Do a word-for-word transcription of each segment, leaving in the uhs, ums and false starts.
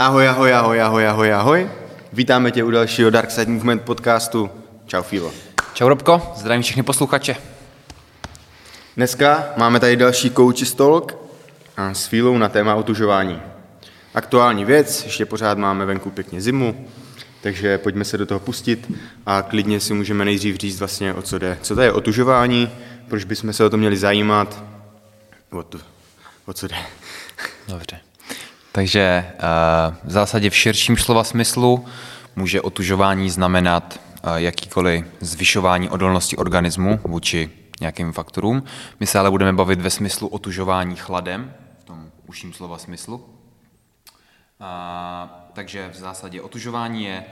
Ahoj, ahoj, ahoj, ahoj, ahoj, ahoj. Vítáme tě u dalšího Dark Side Movement podcastu. Čau, Fílo. Čau, Robko. Zdravím všechny posluchače. Dneska máme tady další coach's talk a s Fílou na téma otužování. Aktuální věc, ještě pořád máme venku pěkně zimu, takže pojďme se do toho pustit a klidně si můžeme nejdřív říct vlastně, o co jde. Co to je otužování, proč bychom se o to měli zajímat, o, tu, o co jde. Dobře. Takže v zásadě v širším slova smyslu může otužování znamenat jakýkoliv zvyšování odolnosti organismu vůči nějakým faktorům. My se ale budeme bavit ve smyslu otužování chladem, v tom užším slova smyslu. A, takže v zásadě otužování je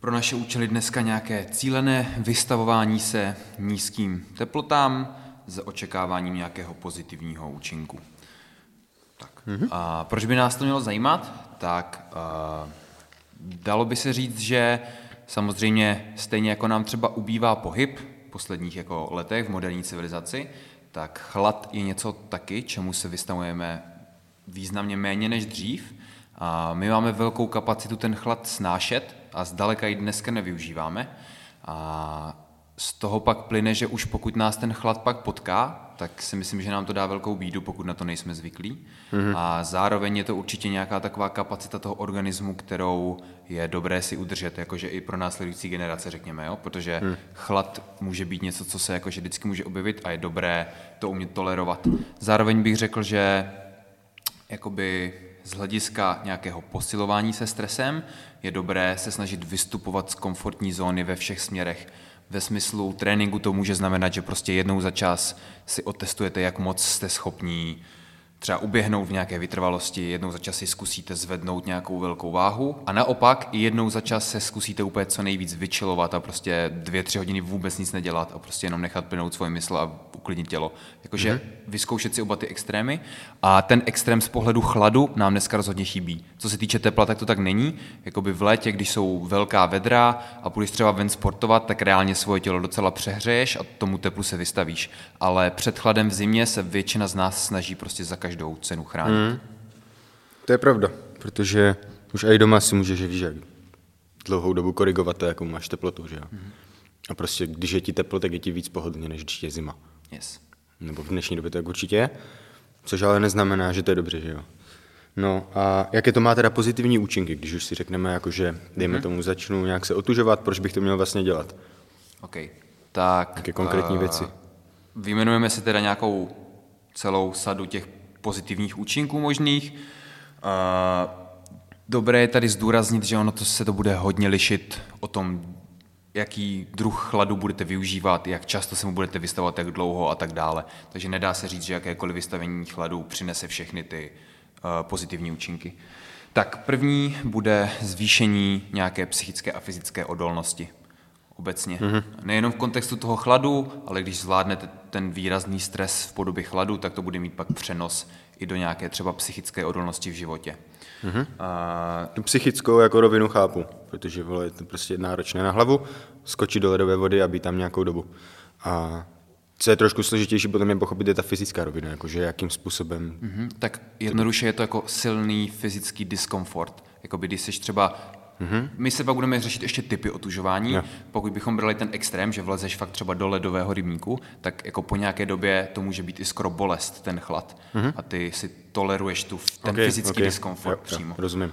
pro naše účely dneska nějaké cílené vystavování se nízkým teplotám s očekáváním nějakého pozitivního účinku. Tak. Mhm. A proč by nás to mělo zajímat? Tak a, dalo by se říct, že samozřejmě stejně jako nám třeba ubývá pohyb v posledních jako letech v moderní civilizaci, tak chlad je něco taky, čemu se vystavujeme významně méně než dřív. A my máme velkou kapacitu ten chlad snášet a zdaleka ji dneska nevyužíváme. A z toho pak plyne, že už pokud nás ten chlad pak potká, tak si myslím, že nám to dá velkou bídu, pokud na to nejsme zvyklí. Mm-hmm. A zároveň je to určitě nějaká taková kapacita toho organismu, kterou je dobré si udržet, jakože i pro následující generace, řekněme, jo? Protože mm. chlad může být něco, co se jakože vždycky může objevit a je dobré to umět tolerovat. Zároveň bych řekl, že jakoby z hlediska nějakého posilování se stresem je dobré se snažit vystupovat z komfortní zóny ve všech směrech. Ve smyslu tréninku to může znamenat, že prostě jednou za čas si otestujete, jak moc jste schopní třeba uběhnout v nějaké vytrvalosti, jednou za čas si zkusíte zvednout nějakou velkou váhu a naopak i jednou za čas se zkusíte úplně co nejvíc vyčilovat a prostě dvě, tři hodiny vůbec nic nedělat a prostě jenom nechat plynout svoje mysl a uklidnit tělo. Jakože mm-hmm. vyzkoušet si oba ty extrémy a ten extrém z pohledu chladu nám dneska rozhodně chybí. Co se týče tepla, tak to tak není. Jakoby v létě, když jsou velká vedra a půjdeš třeba ven sportovat, tak reálně svoje tělo docela přehřeješ a tomu teplu se vystavíš. Ale před chladem v zimě se většina z nás snaží prostě za každou cenu chránit. Mm. To je pravda, protože už i doma si můžeš, víš, jak dlouhou dobu korigovat to, jakou máš teplotu, že jo? Mm. A prostě když je ti teplo, tak je ti víc pohodlně, než když je zima. Yes. Nebo v dnešní době to tak určitě, což ale neznamená, že to je dobře, že jo? No a jaké to má teda pozitivní účinky, když už si řekneme, jakože dejme mm. tomu začnu nějak se otužovat, proč bych to měl vlastně dělat? OK, tak... Jaké konkrétní uh, věci? Vyjmenujeme si teda nějakou celou sadu těch pozitivních účinků možných. Dobré je tady zdůraznit, že ono to se to bude hodně lišit o tom, jaký druh chladu budete využívat, jak často se mu budete vystavovat, jak dlouho a tak dále. Takže nedá se říct, že jakékoliv vystavení chladu přinese všechny ty pozitivní účinky. Tak první bude zvýšení nějaké psychické a fyzické odolnosti. Obecně. Mm-hmm. Nejenom v kontextu toho chladu, ale když zvládnete ten výrazný stres v podobě chladu, tak to bude mít pak přenos i do nějaké třeba psychické odolnosti v životě. Mm-hmm. A... Tu psychickou jako rovinu chápu, protože vole, je to prostě náročné na hlavu, skočit do ledové vody a být tam nějakou dobu. A co je trošku složitější, potom je pochopit, je ta fyzická rovina, jakože jakým způsobem... Mm-hmm. Tak jednoduše je to jako silný fyzický diskomfort. Jakoby když seš třeba... Mm-hmm. My se pak budeme řešit ještě typy otužování. Yeah. Pokud bychom brali ten extrém, že vlezeš fakt třeba do ledového rybníku, tak jako po nějaké době to může být i skoro bolest, ten chlad. Mm-hmm. A ty si toleruješ tu, ten okay, fyzický okay. diskomfort jo, přímo. Jo, rozumím.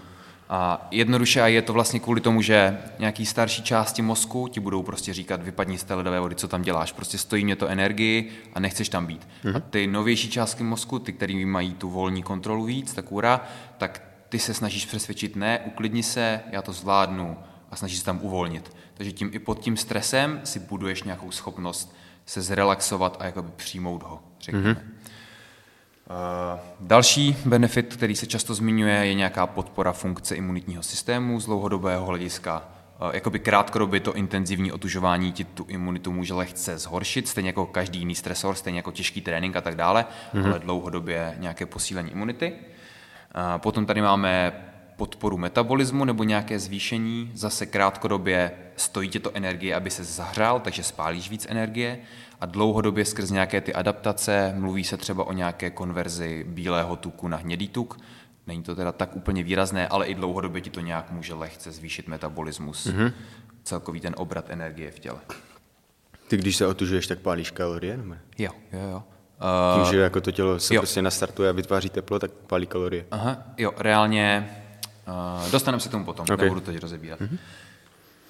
A jednoduše je to vlastně kvůli tomu, že nějaký starší části mozku ti budou prostě říkat, vypadni z té ledové vody, co tam děláš, prostě stojí mě to energii a nechceš tam být. Mm-hmm. A ty novější části mozku, ty, který mají tu volní kontrolu víc, tak úra, tak ty se snažíš přesvědčit, ne, uklidni se, já to zvládnu a snažíš se tam uvolnit. Takže tím i pod tím stresem si buduješ nějakou schopnost se zrelaxovat a jakoby přijmout ho, řekněme. Mm-hmm. Uh, další benefit, který se často zmiňuje, je nějaká podpora funkce imunitního systému z dlouhodobého hlediska. Uh, jakoby krátkodobě to intenzivní otužování ti tu imunitu může lehce zhoršit, stejně jako každý jiný stresor, stejně jako těžký trénink a tak dále, mm-hmm. ale dlouhodobě nějaké posílení imunity. Potom tady máme podporu metabolismu nebo nějaké zvýšení. Zase krátkodobě stojí tě to energie, aby se zahřál, takže spálíš víc energie. A dlouhodobě skrz nějaké ty adaptace mluví se třeba o nějaké konverzi bílého tuku na hnědý tuk. Není to teda tak úplně výrazné, ale i dlouhodobě ti to nějak může lehce zvýšit metabolismus, mm-hmm. celkový ten obrat energie v těle. Ty když se otužuješ, tak pálíš kalorie? Nebo? Jo, jo, jo. Uh, Tím, že jako to tělo se jo. prostě nastartuje a vytváří teplo, tak pálí kalorie. Aha, jo, reálně uh, dostaneme se k tomu potom, okay. nebudu to rozebírat. Mm-hmm.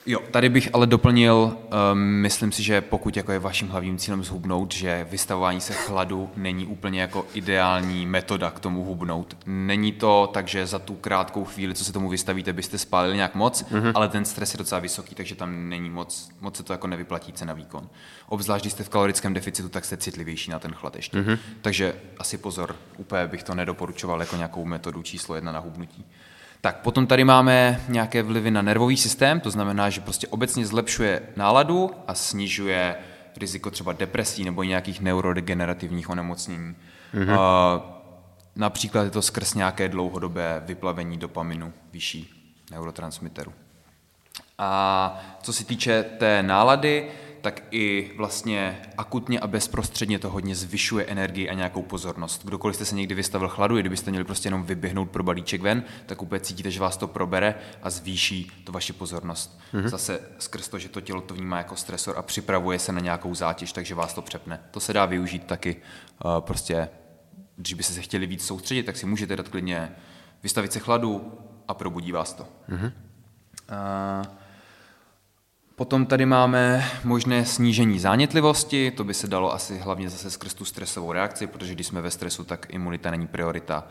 Jo, tady bych ale doplnil, um, myslím si, že pokud jako je vaším hlavním cílem zhubnout, že vystavování se chladu není úplně jako ideální metoda k tomu hubnout. Není to tak, že za tu krátkou chvíli, co se tomu vystavíte, byste spálili nějak moc, mm-hmm. ale ten stres je docela vysoký, takže tam není moc, moc se to jako nevyplatí cena výkon. Obzvlášť, když jste v kalorickém deficitu, tak jste citlivější na ten chlad ještě. Mm-hmm. Takže asi pozor, úplně bych to nedoporučoval jako nějakou metodu číslo jedna na hubnutí. Tak, potom tady máme nějaké vlivy na nervový systém, to znamená, že prostě obecně zlepšuje náladu a snižuje riziko třeba depresí nebo nějakých neurodegenerativních onemocnění. Mm-hmm. Uh, například je to skrz nějaké dlouhodobé vyplavení dopaminu, vyšší neurotransmiteru. A co se týče té nálady, tak i vlastně akutně a bezprostředně to hodně zvyšuje energii a nějakou pozornost. Kdokoliv jste se někdy vystavil chladu, i kdybyste měli prostě jenom vyběhnout pro balíček ven, tak úplně cítíte, že vás to probere a zvýší to vaši pozornost. Mm-hmm. Zase skrz to, že to tělo to vnímá jako stresor a připravuje se na nějakou zátěž, takže vás to přepne. To se dá využít taky prostě, když byste se chtěli víc soustředit, tak si můžete dát klidně vystavit se chladu a probudí vás to. Mm-hmm. A... Potom tady máme možné snížení zánětlivosti, to by se dalo asi hlavně zase skrz tu stresovou reakci, protože když jsme ve stresu, tak imunita není priorita,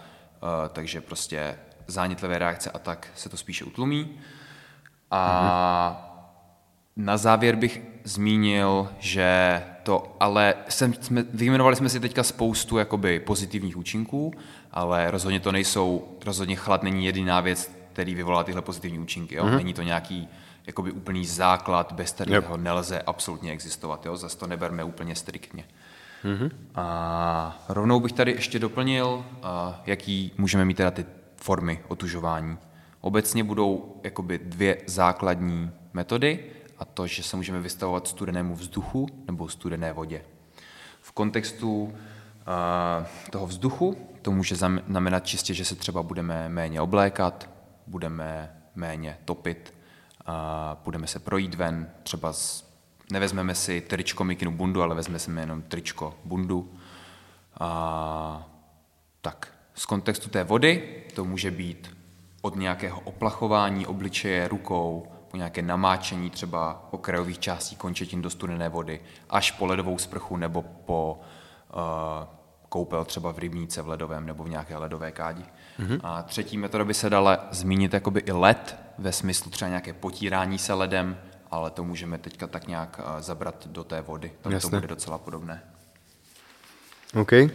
takže prostě zánětlivé reakce a tak se to spíše utlumí. A mhm. na závěr bych zmínil, že to, ale jsem, jsme, vyjmenovali jsme si teďka spoustu jakoby pozitivních účinků, ale rozhodně to nejsou, rozhodně chlad není jediná věc, který vyvolá tyhle pozitivní účinky, jo? Mhm. Není to nějaký jakoby úplný základ, bez kterého yep. nelze absolutně existovat. Jo? Zase to neberme úplně striktně. Mm-hmm. A rovnou bych tady ještě doplnil, a jaký můžeme mít teda ty formy otužování. Obecně budou jakoby dvě základní metody a to, že se můžeme vystavovat studenému vzduchu nebo studené vodě. V kontextu a, toho vzduchu to může znamenat čistě, že se třeba budeme méně oblékat, budeme méně topit, a budeme se projít ven, třeba z, nevezmeme si tričko, mikinu, bundu, ale vezmeme si jenom tričko, bundu. A, tak, z kontextu té vody to může být od nějakého oplachování obličeje rukou, po nějaké namáčení třeba okrajových částí končetin do studené vody, až po ledovou sprchu nebo po a, koupel třeba v rybníce v ledovém nebo v nějaké ledové kádi. Mm-hmm. A třetí metoda by se dala zmínit jakoby i led, ve smyslu třeba nějaké potírání se ledem, ale to můžeme teďka tak nějak zabrat do té vody. Tak to bude docela podobné. Okay.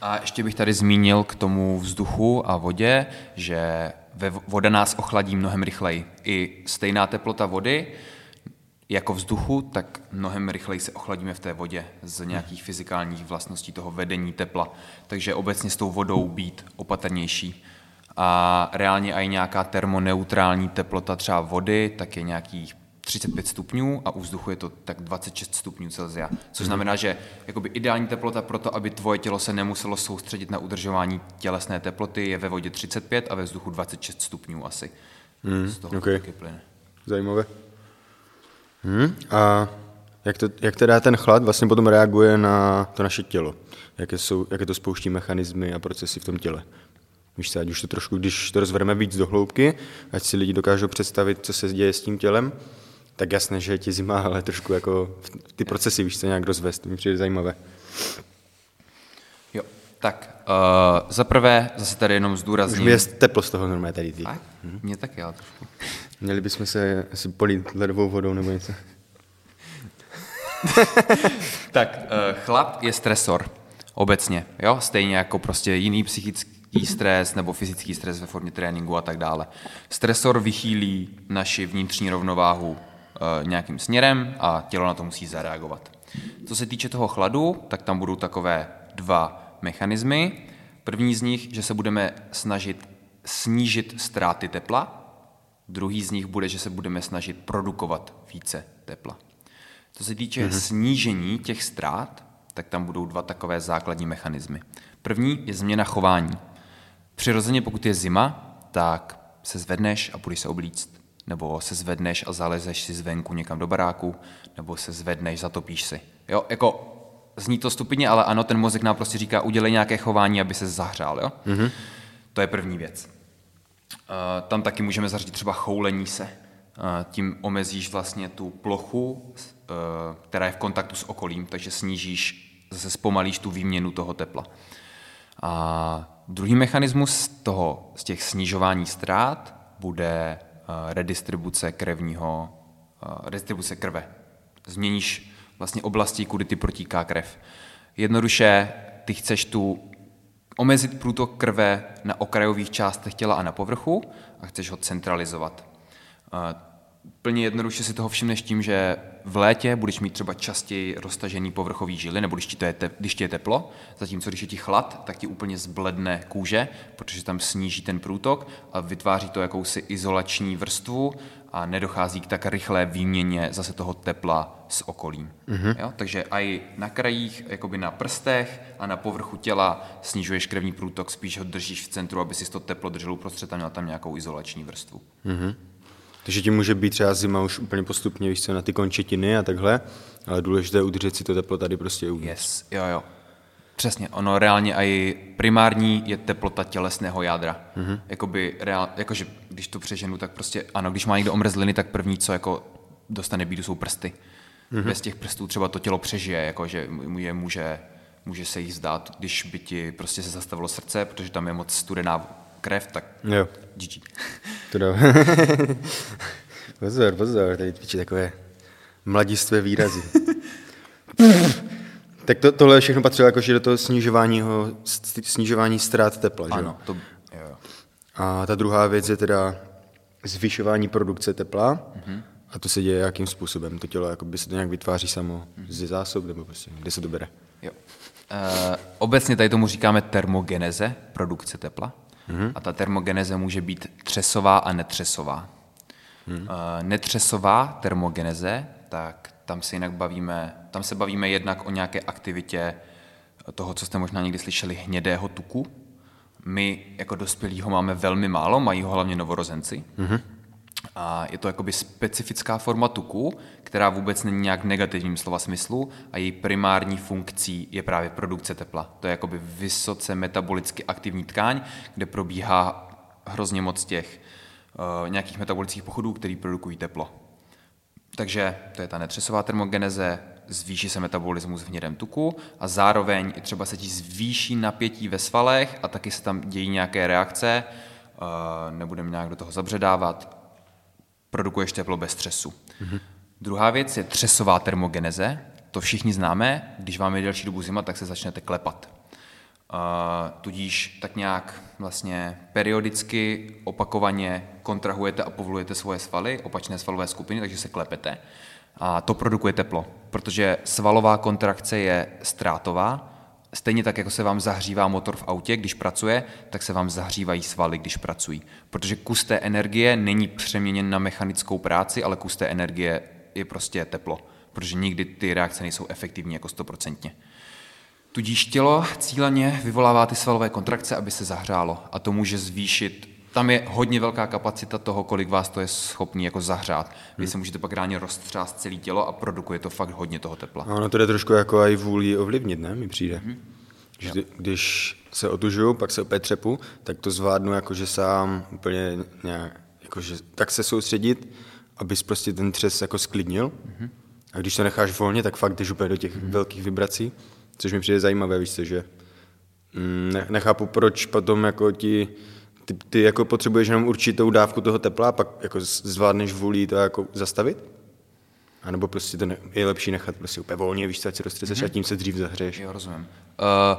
A ještě bych tady zmínil k tomu vzduchu a vodě, že voda nás ochladí mnohem rychleji. I stejná teplota vody jako vzduchu, tak mnohem rychleji se ochladíme v té vodě z nějakých fyzikálních vlastností toho vedení tepla. Takže obecně s tou vodou být opatrnější. A reálně i nějaká termoneutrální teplota třeba vody, tak je nějakých třicet pět stupňů a u vzduchu je to tak dvacet šest stupňů Celsia. Což znamená, že jakoby ideální teplota pro to, aby tvoje tělo se nemuselo soustředit na udržování tělesné teploty, je ve vodě třicet pět a ve vzduchu dvacet šest stupňů asi. Mm, Z toho okay. taky plyne. Zajímavé. Hmm, a jak, to, jak teda ten chlad vlastně potom reaguje na to naše tělo? Jaké, jsou, jaké to spouští mechanismy a procesy v tom těle? Víš se, ať už to trošku, když to rozvedeme víc do hloubky, ať si lidi dokážou představit, co se děje s tím tělem, tak jasné, že ti zima, ale trošku jako ty procesy víš se nějak rozvést, to mi přijde zajímavé. Jo, tak uh, zaprvé zase tady jenom zdůrazním. Už je teplo z toho normálně tady. Tak? Hm? Mě taky, ale trošku. Měli bychom se asi polít ledovou vodou nebo něco. Tak, uh, chlad je stresor obecně, jo, stejně jako prostě jiný psychický stres nebo fyzický stres ve formě tréninku a tak dále. Stresor vychýlí naši vnitřní rovnováhu e, nějakým směrem a tělo na to musí zareagovat. Co se týče toho chladu, tak tam budou takové dva mechanismy. První z nich, že se budeme snažit snížit ztráty tepla. Druhý z nich bude, že se budeme snažit produkovat více tepla. Co se týče mhm. snížení těch ztrát, tak tam budou dva takové základní mechanismy. První je změna chování. Přirozeně, pokud je zima, tak se zvedneš a půjdeš se oblíct. Nebo se zvedneš a zalezeš si zvenku někam do baráku, nebo se zvedneš, zatopíš si. Jo, jako zní to stupidně, ale ano, ten mozek nám prostě říká, udělej nějaké chování, aby se zahřál. Jo? Mm-hmm. To je první věc. Uh, tam taky můžeme zařadit třeba choulení se. Uh, tím omezíš vlastně tu plochu, uh, která je v kontaktu s okolím, takže snížíš, zase zpomalíš tu výměnu toho tepla. A druhý mechanismus z toho, z těch snižování ztrát bude redistribuce krevního, redistribuce krve. Změníš vlastně oblasti, kudy ty protíká krev. Jednoduše, ty chceš tu omezit průtok krve na okrajových částech těla a na povrchu a chceš ho centralizovat. Plně jednoduše si toho všimneš tím, že v létě budeš mít třeba častěji roztažený povrchový žily, nebo když ti, to je te, když ti je teplo, zatímco když je ti chlad, tak ti úplně zbledne kůže, protože tam sníží ten průtok a vytváří to jakousi izolační vrstvu a nedochází k tak rychlé výměně zase toho tepla s okolím. Mm-hmm. Jo? Takže i na krajích, jakoby na prstech a na povrchu těla snižuješ krevní průtok, spíš ho držíš v centru, aby si to teplo držel uprostřed a měl tam nějakou izolační vrstvu. Mm-hmm. Takže ti může být třeba zima už úplně postupně, víš co, na ty končetiny a takhle, ale důležité je udržet si to teplo tady prostě uvnitř. Yes, jo, jo. Přesně, ono reálně i primární je teplota tělesného jádra. Mm-hmm. Jakoby, reál, jakože když to přeženu, tak prostě ano, když má někdo omrzliny, tak první, co jako dostane bídu, jsou prsty. Mm-hmm. Bez těch prstů třeba to tělo přežije, jakože je může, může se jí zdát, když by ti prostě se zastavilo srdce, protože tam je moc studená krev, tak jo. G G. To dám. pozor, pozor, tady píči takové mladistvé výrazy. Tak to, tohle všechno patřilo jakože do toho snižování, snižování ztrát tepla, že? Ano, to, jo. A ta druhá věc je teda zvyšování produkce tepla, mm-hmm. a to se děje jakým způsobem? To tělo jakoby se to nějak vytváří samo ze zásob, nebo prostě, kde se to bere? Jo. E, obecně tady tomu říkáme termogeneze, produkce tepla. A ta termogeneze může být třesová a netřesová. Hmm. Netřesová termogeneze, tak tam se jinak bavíme, tam se bavíme jednak o nějaké aktivitě toho, co jste možná někdy slyšeli, hnědého tuku. My jako dospělí ho máme velmi málo, mají ho hlavně novorozenci. Hmm. A je to jakoby specifická forma tuku, která vůbec není nějak negativním slova smyslu a její primární funkcí je právě produkce tepla. To je jakoby vysoce metabolicky aktivní tkáň, kde probíhá hrozně moc těch uh, nějakých metabolických pochodů, který produkují teplo. Takže to je ta netřesová termogeneze, zvýší se metabolismus v hnědém tuku a zároveň i třeba se ti zvýší napětí ve svalech a taky se tam dějí nějaké reakce, uh, nebudeme nějak do toho zabředávat, produkuješ teplo bez třesu. Mhm. Druhá věc je třesová termogeneze. To všichni známe. Když vám je delší dobu zima, tak se začnete klepat. Uh, tudíž tak nějak vlastně periodicky, opakovaně kontrahujete a povolujete svoje svaly, opačné svalové skupiny, takže se klepete. A to produkuje teplo, protože svalová kontrakce je ztrátová. Stejně tak, jako se vám zahřívá motor v autě, když pracuje, tak se vám zahřívají svaly, když pracují. Protože kus té energie není přeměněn na mechanickou práci, ale kus té energie je prostě teplo. Protože nikdy ty reakce nejsou efektivní jako stoprocentně. Tudíž tělo cíleně vyvolává ty svalové kontrakce, aby se zahřálo. A to může zvýšit, tam je hodně velká kapacita toho, kolik vás to je schopný jako zahřát. Vy hmm. se můžete pak reálně roztřást celé tělo a produkuje to fakt hodně toho tepla. Ono to jde trošku jako aj vůli ovlivnit, ne? Mi přijde. Hmm. Když, když se otužuju, pak se opět třepu, tak to zvládnu jakože sám úplně nějak, jakože tak se soustředit, abys prostě ten třes jako sklidnil. Hmm. A když to necháš volně, tak fakt jdeš úplně do těch hmm. velkých vibrací, což mi přijde zajímavé, víš se, že ne, nechápu, proč potom jako ti Ty, ty jako potřebuješ jenom určitou dávku toho tepla a pak jako zvládneš vůli to jako zastavit? A nebo prostě to ne, je lepší nechat prostě úplně volně, víš, ať se roztřeseš mm-hmm. a tím se dřív zahřeješ. Jo, rozumím. Uh,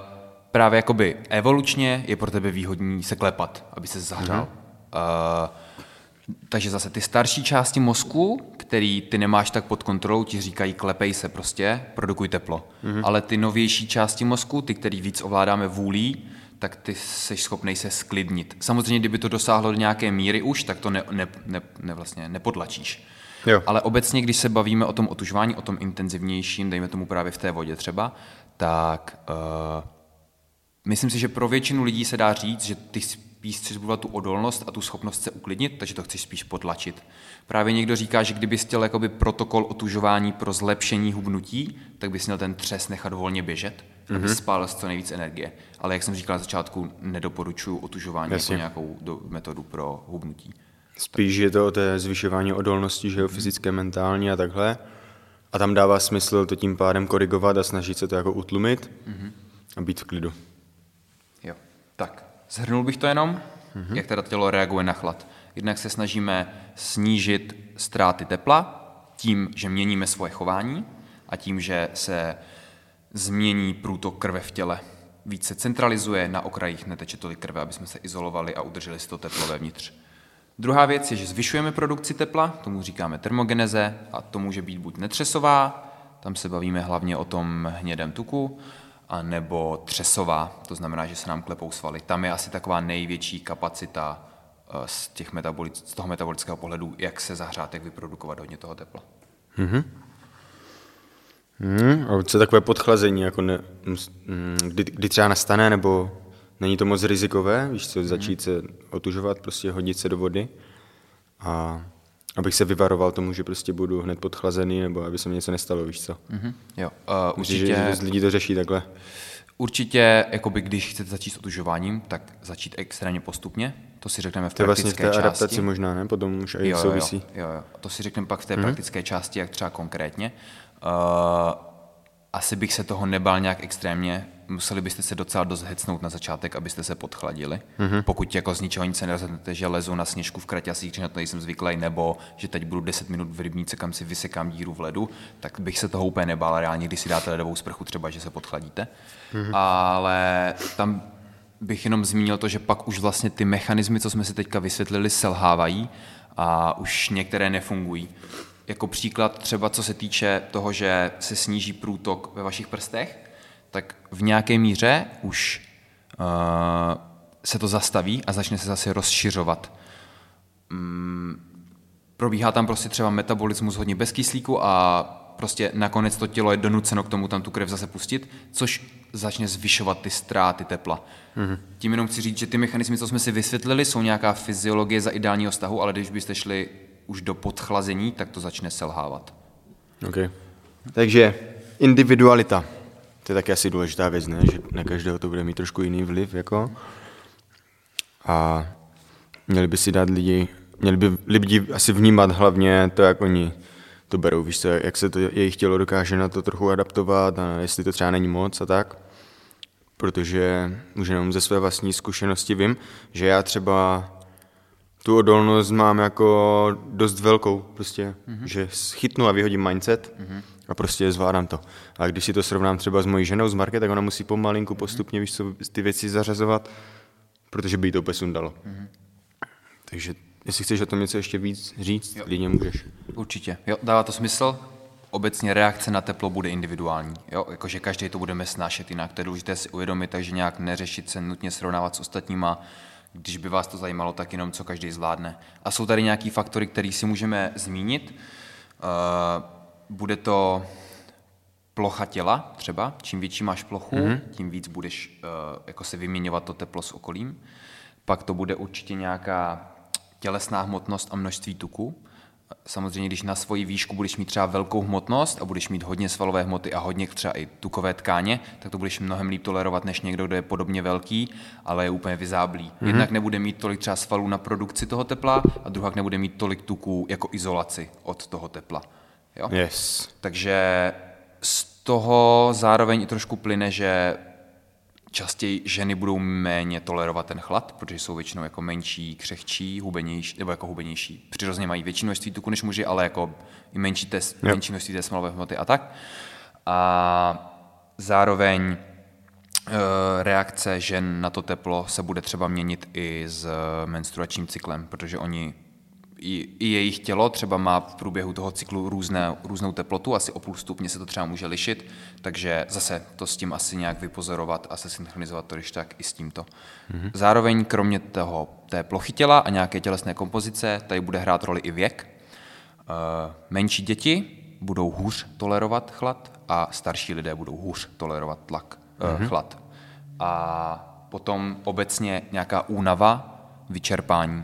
právě jakoby evolučně je pro tebe výhodný se klepat, aby se zahřál. Mm-hmm. Uh, takže zase ty starší části mozku, který ty nemáš tak pod kontrolou, ti říkají klepej se prostě, produkuj teplo. Mm-hmm. Ale ty novější části mozku, ty, který víc ovládáme vůlí, tak ty jsi schopnej se sklidnit. Samozřejmě, kdyby to dosáhlo do nějaké míry už, tak to ne, ne, ne, ne vlastně nepodlačíš. Jo. Ale obecně, když se bavíme o tom otužování, o tom intenzivnějším, dejme tomu právě v té vodě třeba, tak uh, myslím si, že pro většinu lidí se dá říct, že ty spíš chceš budovat tu odolnost a tu schopnost se uklidnit, takže to chceš spíš potlačit. Právě někdo říká, že kdyby chtěl jakoby protokol otužování pro zlepšení hubnutí, tak bys měl ten třes nechat volně běžet, mm-hmm. aby spálil co nejvíc energie. Ale jak jsem říkal na začátku, nedoporučuju otužování jako nějakou do, metodu pro hubnutí. Spíš je to o té zvyšování odolnosti, že jo, fyzické, mentální a takhle. A tam dává smysl to tím pádem korigovat a snažit se to jako utlumit mm-hmm. a být v klidu. Jo, tak. Shrnul bych to jenom, mm-hmm. jak teda tělo reaguje na chlad. Jednak se snažíme snížit ztráty tepla tím, že měníme svoje chování a tím, že se změní průtok krve v těle. Víc se centralizuje, na okrajích neteče tolik krve, aby jsme se izolovali a udrželi si to teplo vevnitř. Druhá věc je, že zvyšujeme produkci tepla, tomu říkáme termogeneze a to může být buď netřesová, tam se bavíme hlavně o tom hnědém tuku, a nebo třesová, to znamená, že se nám klepou svaly. Tam je asi taková největší kapacita z, těch metabolic, z toho metabolického pohledu, jak se zahřát, jak vyprodukovat hodně toho tepla. Mm-hmm. Mm, a co takové podchlazení, jako ne, mm, kdy, kdy třeba nastane, nebo není to moc rizikové, víš co, začít se otužovat, prostě hodit se do vody a abych se vyvaroval tomu, že prostě budu hned podchlazený, nebo aby se mi něco nestalo, víš co? Mm-hmm. Jo, uh, určitě... Že, že lidi to řeší takhle. Určitě, jakoby, když chcete začít s otužováním, tak začít extrémně postupně. To si řekneme v to praktické části. To je vlastně v té adaptaci možná, ne? Potom už i souvisí. Jo, jo, jo. To si řekneme pak v té mm-hmm. praktické části, jak třeba konkrétně. Uh, asi bych se toho nebál nějak extrémně. Museli byste se docela dost hecnout na začátek, abyste se podchladili. Mm-hmm. Pokud jako z ničeho nic se nerozhodnete, že lezu na sněžku v kraťasích, že na to nejsem zvyklý, nebo že teď budu deset minut v rybníce, kam si vysekám díru v ledu, tak bych se toho úplně nebál. Reálně, když si dáte ledovou sprchu, třeba, že se podchladíte. Mm-hmm. Ale tam bych jenom zmínil to, že pak už vlastně ty mechanismy, co jsme si teďka vysvětlili, selhávají a už některé nefungují. Jako příklad třeba, co se týče toho, že se sníží průtok ve vašich prstech, tak v nějaké míře už uh, se to zastaví a začne se zase rozšiřovat. Mm, probíhá tam prostě třeba metabolismus hodně bez kyslíku a prostě nakonec to tělo je donuceno k tomu tam tu krev zase pustit, což začne zvyšovat ty ztráty tepla. Mm-hmm. Tím jenom chci říct, že ty mechanismy, co jsme si vysvětlili, jsou nějaká fyziologie za ideálního stavu, ale když byste šli už do podchlazení, tak to začne selhávat. Okay. Takže individualita. To je taky asi důležitá věc, ne? Že na každého to bude mít trošku jiný vliv, jako. A měli by si dát lidi, měli by lidi asi vnímat hlavně to, jak oni to berou, víš co, jak se to jejich tělo dokáže na to trochu adaptovat a jestli to třeba není moc a tak. Protože už jenom ze své vlastní zkušenosti vím, že já třeba tu odolnost mám jako dost velkou, prostě, mm-hmm. že chytnu a vyhodím mindset, mm-hmm. a prostě zvládám to. A když si to srovnám třeba s mojí ženou z Market, tak ona musí pomalinku postupně víš co, ty věci zařazovat, protože by jí to úplně sundalo. Mm-hmm. Takže jestli chceš o tom něco ještě víc říct, klidně můžeš. Určitě. Jo, dává to smysl. Obecně reakce na teplo bude individuální. Jo? Jakože každý to budeme snášet jinak. To je důležité si uvědomit, takže nějak neřešit se nutně srovnávat s ostatníma. Když by vás to zajímalo, tak jenom co každý zvládne. A jsou tady nějaký faktory, které si můžeme zmínit. Uh, Bude to plocha těla třeba, čím větší máš plochu, mm-hmm. tím víc budeš uh, jako se vyměňovat to teplo s okolím. Pak to bude určitě nějaká tělesná hmotnost a množství tuku. Samozřejmě, když na svoji výšku budeš mít třeba velkou hmotnost a budeš mít hodně svalové hmoty a hodně třeba i tukové tkáně, tak to budeš mnohem líp tolerovat než někdo, kdo je podobně velký, ale je úplně vyzáblý. Mm-hmm. Jednak nebude mít tolik třeba svalů na produkci toho tepla a druhak nebude mít tolik tuků jako izolaci od toho tepla. Jo? Yes. Takže z toho zároveň i trošku plyne, že častěji ženy budou méně tolerovat ten chlad, protože jsou většinou jako menší, křehčí, hubenější, nebo jako hubenější. Přirozeně mají větší množství tuku než muži, ale jako i menší, tes, yep. menší množství té svalové hmoty a tak. A zároveň e, reakce žen na to teplo se bude třeba měnit i s menstruačním cyklem, protože oni I, i jejich tělo třeba má v průběhu toho cyklu různé, různou teplotu, asi o půl stupně se to třeba může lišit, takže zase to s tím asi nějak vypozorovat a se synchronizovat to, když tak i s tímto. Mm-hmm. Zároveň kromě toho, té plochy těla a nějaké tělesné kompozice, tady bude hrát roli i věk. E, menší děti budou hůř tolerovat chlad a starší lidé budou hůř tolerovat tlak, mm-hmm. e, chlad. A potom obecně nějaká únava vyčerpání,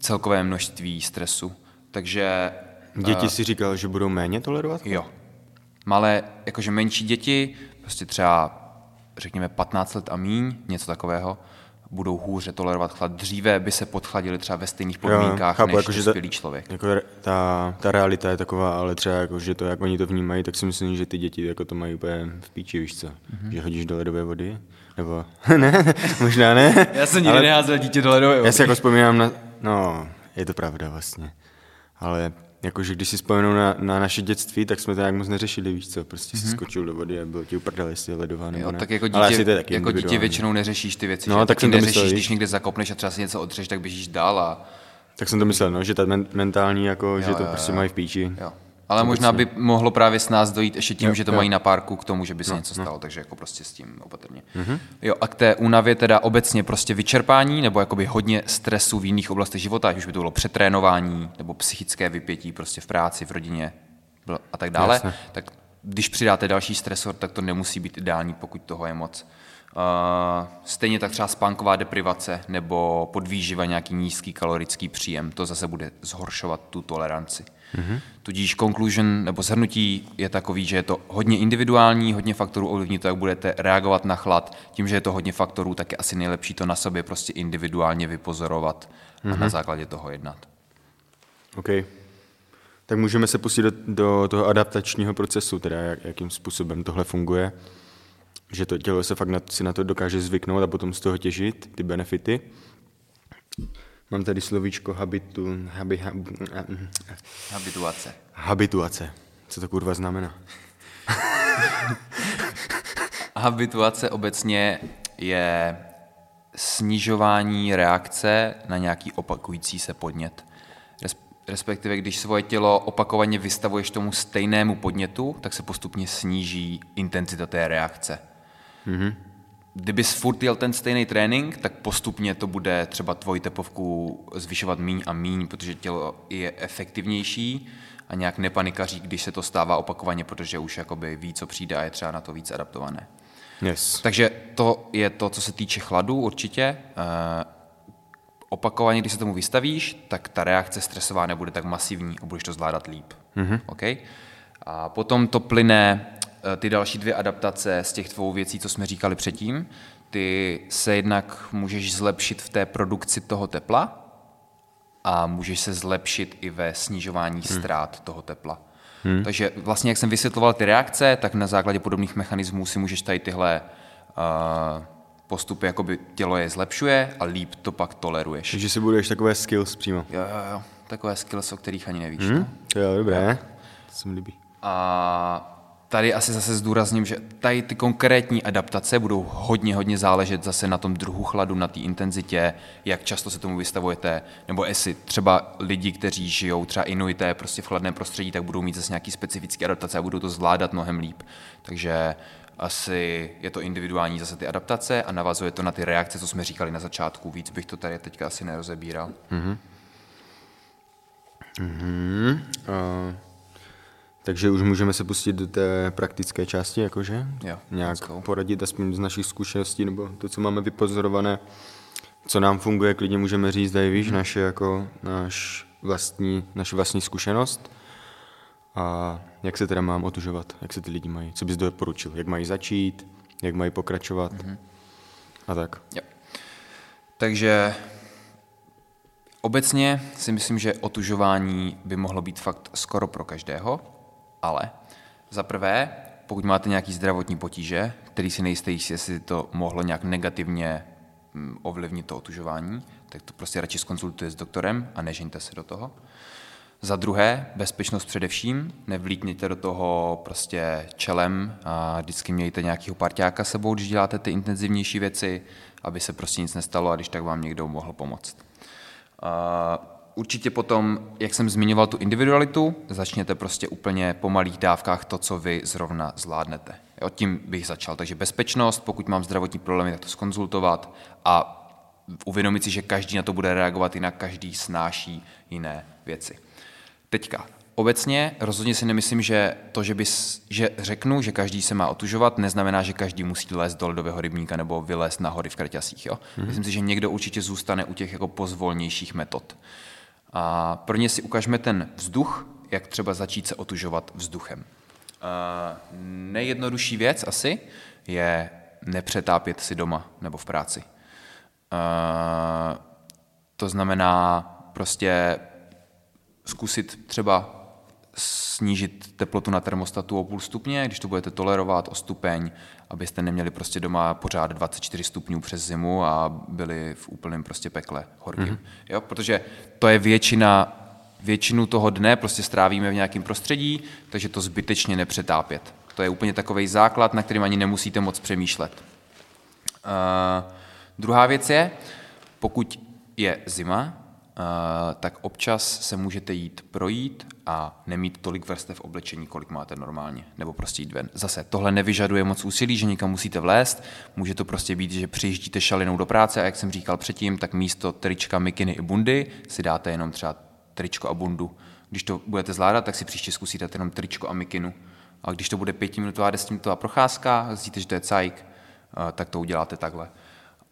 celkové množství stresu. Takže děti uh, si říkal, že budou méně tolerovat? Jo. Malé, jakože menší děti, prostě třeba řekněme patnáct let a míň, něco takového, budou hůře tolerovat chlad. Dříve by se podchladili třeba ve stejných podmínkách, jo, chápu, než dospělý jako člověk. Jako ta, ta realita je taková, ale třeba jako, že to, jak oni to vnímají, tak si myslím, že ty děti jako to mají úplně v píči, víš co? Mm-hmm. Že hodíš do ledové vody? Nebo ne, možná ne. Já jsem nikdy neházel dítě do ledové vody. Já si jako vzpomínám na... No, je to pravda vlastně. Ale jakože když si vzpomenu na, na naše dětství, tak jsme to nějak moc neřešili, víš co, prostě mm-hmm. si skočil do vody a byl ti uprdel, jestli je ledová nebo jo, ne. Tak jako dítě, ale asi to je taky jako dítě většinou neřešíš ty věci, no, že? Tak jsem neřešíš, myslel, když někde zakopneš a třeba si něco odřeš, tak běžíš dál a... Tak jsem to myslel, no, že ta men- mentální, jako, jo, že to jo, prostě jo. mají v píči. Jo. Ale to možná by mohlo právě s nás dojít ještě tím, jo, že to jo. mají na párku k tomu, že by se no, něco stalo, no. takže jako prostě s tím opatrně. Mm-hmm. Jo, a k té únavě teda obecně prostě vyčerpání nebo jakoby hodně stresu v jiných oblastech života, ať už by to bylo přetrénování nebo psychické vypětí prostě v práci, v rodině a tak dále, jasne. Tak když přidáte další stresor, tak to nemusí být ideální, pokud toho je moc. Uh, stejně tak třeba spánková deprivace nebo podvýživa, nějaký nízký kalorický příjem, to zase bude zhoršovat tu toleranci. Mm-hmm. Tudíž conclusion nebo shrnutí je takový, že je to hodně individuální, hodně faktorů ovlivní to, jak budete reagovat na chlad. Tím, že je to hodně faktorů, tak je asi nejlepší to na sobě prostě individuálně vypozorovat mm-hmm. a na základě toho jednat. OK. Tak můžeme se pustit do, do toho adaptačního procesu, teda jak, jakým způsobem tohle funguje. Že to tělo se fakt na, si na to dokáže zvyknout a potom z toho těžit ty benefity. Mám tady slovíčko habitu, habi, hab, habituace. Habituace. Co to kurva znamená? Habituace obecně je snižování reakce na nějaký opakující se podnět. Respektive, když svoje tělo opakovaně vystavuješ tomu stejnému podnětu, tak se postupně sníží intenzita té reakce. Mhm. Kdyby jsi furt jel ten stejný trénink, tak postupně to bude třeba tvoji tepovku zvyšovat míň a míň, protože tělo je efektivnější a nějak nepanikaří, když se to stává opakovaně, protože už jakoby ví, co přijde a je třeba na to víc adaptované. Yes. Takže to je to, co se týče chladu určitě. Opakovaně, když se tomu vystavíš, tak ta reakce stresová nebude tak masivní a budeš to zvládat líp. Mm-hmm. Okay? A potom to plyne... Ty další dvě adaptace z těch tvou věcí, co jsme říkali předtím, ty se jednak můžeš zlepšit v té produkci toho tepla a můžeš se zlepšit i ve snižování ztrát hmm. toho tepla. Hmm. Takže vlastně, jak jsem vysvětloval ty reakce, tak na základě podobných mechanismů si můžeš tady tyhle uh, postupy, jakoby tělo je zlepšuje a líp to pak toleruješ. Takže si buduješ takové skills přímo. Jo, jo, jo. Takové skills, o kterých ani nevíš. Hmm. No? Jo, dobré. To se mi líbí. A... Tady asi zase zdůrazním, že tady ty konkrétní adaptace budou hodně, hodně záležet zase na tom druhu chladu, na té intenzitě, jak často se tomu vystavujete, nebo jestli třeba lidi, kteří žijou třeba inuité prostě v chladném prostředí, tak budou mít zase nějaký specifické adaptace a budou to zvládat mnohem líp. Takže asi je to individuální zase ty adaptace a navazuje to na ty reakce, co jsme říkali na začátku. Víc bych to tady teďka asi nerozebíral. Mm-hmm. Mm-hmm. Uh... Takže už můžeme se pustit do té praktické části, jakože? Jo, nějak poradit aspoň z našich zkušeností, nebo to, co máme vypozorované, co nám funguje, klidně můžeme říct, daj víš, hmm. naše jako, naš vlastní, naši vlastní zkušenost. A jak se teda mám otužovat, jak se ty lidi mají, co bys doporučil, jak mají začít, jak mají pokračovat hmm. a tak. Jo. Takže... Obecně si myslím, že otužování by mohlo být fakt skoro pro každého, ale za prvé, pokud máte nějaký zdravotní potíže, který si nejste jistí, jestli to mohlo nějak negativně ovlivnit to otužování, tak to prostě radši skonzultujte s doktorem a nežeňte se do toho. Za druhé, bezpečnost především, nevlítněte do toho prostě čelem a vždycky mějte nějakého parťáka s sebou, když děláte ty intenzivnější věci, aby se prostě nic nestalo a když tak vám někdo mohl pomoct. Uh, určitě potom, jak jsem zmiňoval tu individualitu, začněte prostě úplně po malých dávkách to, co vy zrovna zvládnete. Jo, tím bych začal. Takže bezpečnost, pokud mám zdravotní problémy, tak to zkonzultovat a uvědomit si, že každý na to bude reagovat jinak, každý snáší jiné věci. Teďka, obecně rozhodně si nemyslím, že to, že, bys, že řeknu, že každý se má otužovat, neznamená, že každý musí lézt do ledového rybníka nebo vylézt na hory v kraťasích. Jo? Mm-hmm. Myslím si, že někdo určitě zůstane u těch jako pozvolnějších metod. A prvně si ukážeme ten vzduch, jak třeba začít se otužovat vzduchem. Uh, nejjednodušší věc asi je nepřetápět si doma nebo v práci. Uh, to znamená prostě zkusit třeba snížit teplotu na termostatu o půl stupně, když to budete tolerovat, o stupeň, abyste neměli prostě doma pořád dvacet čtyři stupňů přes zimu a byli v úplném prostě pekle horkým. Mm. Jo, protože to je většina, většinu toho dne prostě strávíme v nějakém prostředí, takže to zbytečně nepřetápět. To je úplně takovej základ, na kterým ani nemusíte moc přemýšlet. Uh, druhá věc je, pokud je zima, Uh, tak občas se můžete jít projít a nemít tolik vrstev oblečení, kolik máte normálně, nebo prostě jít ven. Zase tohle nevyžaduje moc úsilí, že nikam musíte vlézt, může to prostě být, že přijíždíte šalinou do práce a jak jsem říkal předtím, tak místo trička, mikiny i bundy si dáte jenom třeba tričko a bundu. Když to budete zvládat, tak si příště zkusíte jenom tričko a mikinu. A když to bude pětiminutová, desetiminutová procházka, zjistíte, že to je cajk, uh, tak to uděláte takhle.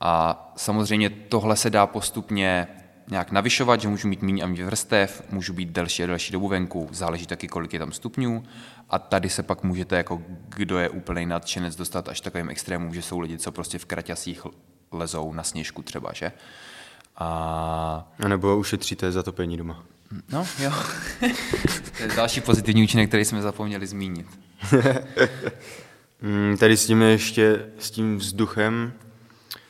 A samozřejmě tohle se dá postupně nějak navyšovat, že můžu mít míň a míň vrstev, můžu být delší a delší dobu venku, záleží taky, kolik je tam stupňů. A tady se pak můžete, jako kdo je úplný nadšenec, dostat až takovým extrémům, že jsou lidi, co prostě v kraťasích lezou na sněžku třeba, že? A, a nebo ušetříte zatopení doma. No, jo. To je další pozitivní účinek, který jsme zapomněli zmínit. Tady s tím ještě, s tím vzduchem,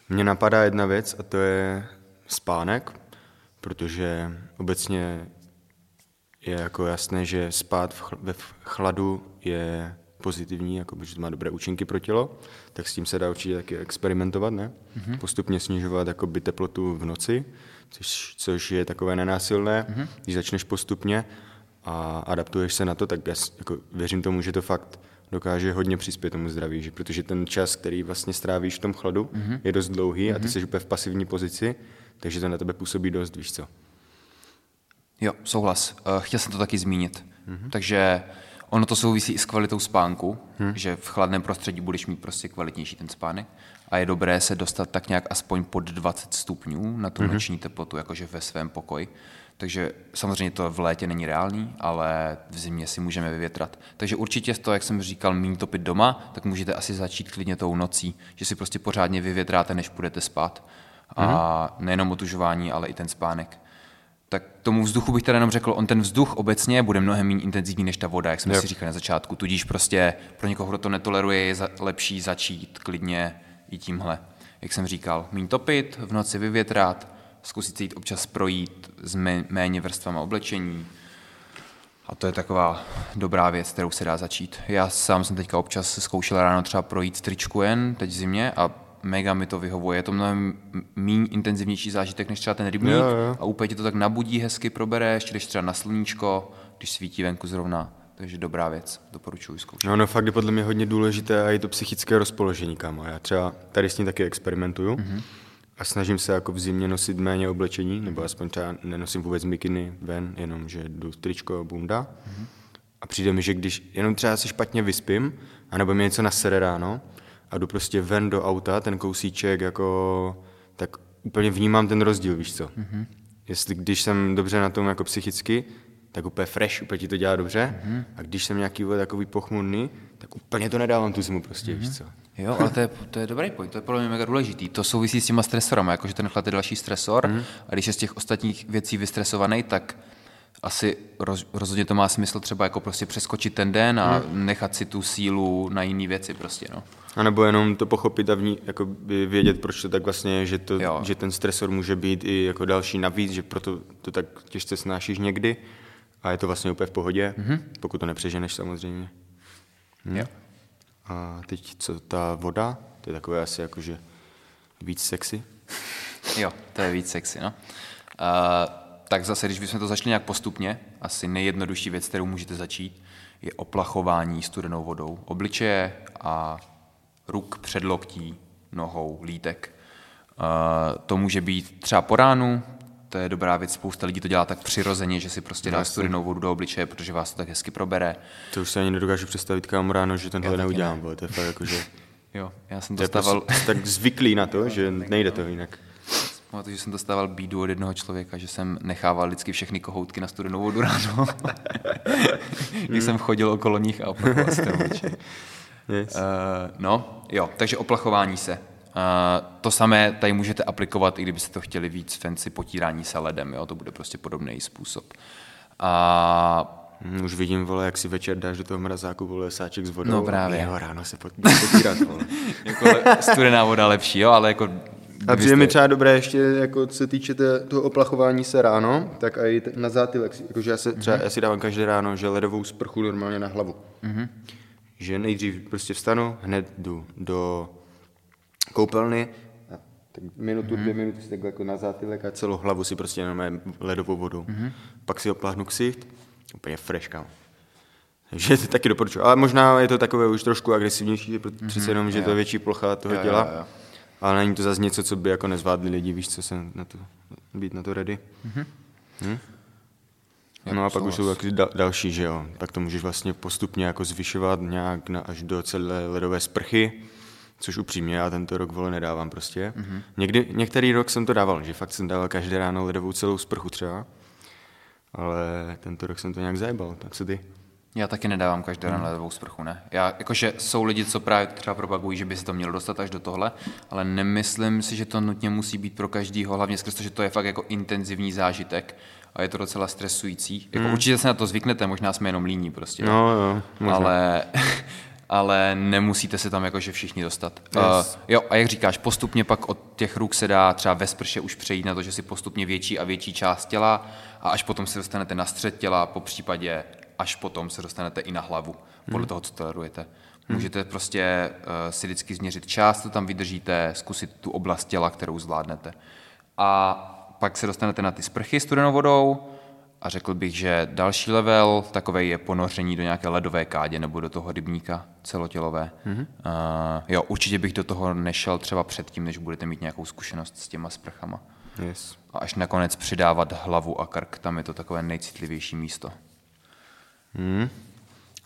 mě napadá jedna věc a to je spánek. Protože obecně je jako jasné, že spát v chl- ve chladu je pozitivní, jako protože to má dobré účinky pro tělo, tak s tím se dá určitě taky experimentovat, ne? Mm-hmm. Postupně snižovat jakoby teplotu v noci, což, což je takové nenásilné, mm-hmm. Když začneš postupně a adaptuješ se na to, tak já jako věřím tomu, že to fakt dokáže hodně přispět tomu zdraví, že? Protože ten čas, který vlastně strávíš v tom chladu, mm-hmm. je dost dlouhý mm-hmm. a ty jsi úplně v pasivní pozici, takže to na tebe působí dost, víš co? Jo, souhlas. Chtěl jsem to taky zmínit. Mm-hmm. Takže ono to souvisí i s kvalitou spánku, mm. že v chladném prostředí budeš mít prostě kvalitnější ten spánek a je dobré se dostat tak nějak aspoň pod dvacet stupňů na tu mm-hmm. noční teplotu, jakože ve svém pokoji. Takže samozřejmě to v létě není reálný, ale v zimě si můžeme vyvětrat. Takže určitě to, jak jsem říkal, míň topit doma, tak můžete asi začít klidně tou nocí, že si prostě pořádně vyvětráte, než půjdete spát. A nejenom otužování, ale i ten spánek. Tak tomu vzduchu bych teda jenom řekl, on ten vzduch obecně bude mnohem méně intenzivní než ta voda, jak jsme yep. si říkali na začátku. Tudíž prostě pro někoho, kdo to netoleruje, je lepší začít klidně i tímhle. Jak jsem říkal, méně topit, v noci vyvětrat, zkusit se jít občas projít s méně vrstvama oblečení. A to je taková dobrá věc, kterou se dá začít. Já sám jsem teďka občas zkoušel ráno třeba projít tričku jen, teď v zimě, a mega mi to vyhovuje, je to mnohem míň intenzivnější zážitek než třeba ten rybník jo, jo. a úplně tě to tak nabudí, hezky probere, ještě jdeš třeba na sluníčko, když svítí venku zrovna, takže dobrá věc, doporučuji zkoušet. No, no fakt je podle mě hodně důležité a je to psychické rozpoložení, kámo, já třeba tady s tím taky experimentuju mm-hmm. a snažím se jako v zimě nosit méně oblečení, nebo aspoň třeba nenosím vůbec mikiny ven, jenom že jdu tričko a bunda mm-hmm. a přijde mi, že když jenom třeba se špatně vyspím, anebo mě něco nasere ráno, a jdu prostě ven do auta, ten kousíček, jako, tak úplně vnímám ten rozdíl, víš co. Mm-hmm. Jestli když jsem dobře na tom jako psychicky, tak úplně fresh, úplně ti to dělá dobře. Mm-hmm. A když jsem nějaký takový pochmurný, tak úplně to nedávám tu zimu prostě, mm-hmm. víš co. Jo, ale to je, to je dobrý point, to je podle mě mega důležitý. To souvisí s těma stresorama, jakože ten chlad je další stresor mm-hmm. a když je z těch ostatních věcí vystresovaný, tak asi roz, rozhodně to má smysl třeba jako prostě přeskočit ten den a mm. nechat si tu sílu na jiné věci prostě, no. A nebo jenom to pochopit a vní, jako by vědět, proč to tak vlastně je, že, to, že ten stresor může být i jako další navíc, že proto to tak těžce snášíš někdy a je to vlastně úplně v pohodě, mm-hmm. pokud to nepřeženeš samozřejmě. Hm. Jo. A teď co ta voda, to je takové asi jakože víc sexy. Jo, to je víc sexy, no. Uh, tak zase, když bychom to začali nějak postupně, asi nejjednodušší věc, kterou můžete začít, je oplachování studenou vodou obličeje a ruk, předloktí, nohou, lítek. Uh, to může být třeba po ránu, to je dobrá věc. Spousta lidí to dělá tak přirozeně, že si prostě dá studenou vodu do obličeje, protože vás to tak hezky probere. To už se ani nedokážu představit, kam ráno, že tenhle neudělám, bo to je fakt jakože... Jo, já jsem dostával... Prostě tak zvyklý na to, že nejde to jinak. Protože jsem dostával bídu od jednoho člověka, že jsem nechával vždycky všechny kohoutky na studenou vodu ráno. Jak jsem chodil okolo nich a oplachoval se ten obličej. Yes. Uh, no, jo, takže oplachování se. Uh, to samé tady můžete aplikovat, i kdybyste to chtěli víc fancy, potírání se ledem, jo, to bude prostě podobný způsob. A... Už vidím, vole, jak si večer dáš do toho mrazáku, vole, sáček s vodou. No právě. Jo, ráno se potírat, vole. Jako studená voda lepší, jo, ale jako... A přijde mi třeba dobré ještě, jako co se týče toho oplachování se ráno, tak i na zátylek, jakože já, se, třeba, já si dávám každé ráno, že ledovou sprchu normálně na hlavu. Mm-hmm. Že nejdřív prostě vstanu, hned jdu do koupelny, a tak minutu, mm-hmm. dvě minuty si takhle jako na zátylek a celou hlavu si prostě normálně ledovou vodu. Mm-hmm. Pak si opláchnu ksicht, úplně fresh, kámo. Takže to taky doporučuji, ale možná je to takové už trošku agresivnější, protože mm-hmm. jenom, že jo. To je větší plocha toho těla. Jo, jo, jo. Ale není to zase něco, co by jako nezvládli lidi, víš, co se na to, být na to ready. Mm-hmm. Hm? No a pak už jsou taky dal, další, že jo. Pak to můžeš vlastně postupně jako zvyšovat nějak na, až do celé ledové sprchy, což upřímně já tento rok, vole, nedávám prostě. Mm-hmm. Někdy, některý rok jsem to dával, že fakt jsem dával každé ráno ledovou celou sprchu třeba, ale tento rok jsem to nějak zajebal, tak se ty... Já taky nedávám každý den ledovou sprchu, ne. Já, jakože jsou lidi, co právě třeba propagují, že by se to mělo dostat až do tohle, ale nemyslím si, že to nutně musí být pro každýho, hlavně skrz to, že to je fakt jako intenzivní zážitek a je to docela stresující. Jako hmm. Určitě se na to zvyknete, možná jsme jenom líní prostě. No, jo, možná. Ale, ale nemusíte se tam jakože všichni dostat. Yes. Uh, jo, a jak říkáš, postupně pak od těch ruk se dá třeba ve sprše už přejít na to, že si postupně větší a větší část těla a až potom se dostanete na střed těla, po případě až potom se dostanete i na hlavu, podle hmm. toho, co tolerujete. Můžete prostě uh, si vždycky změřit část, co tam vydržíte, zkusit tu oblast těla, kterou zvládnete. A pak se dostanete na ty sprchy studenou vodou a řekl bych, že další level, takové je ponoření do nějaké ledové kádě nebo do toho rybníka celotělové. Hmm. Uh, jo, určitě bych do toho nešel třeba předtím, než budete mít nějakou zkušenost s těma sprchama. Yes. A až nakonec přidávat hlavu a krk, tam je to takové nejcitlivější místo. Hmm.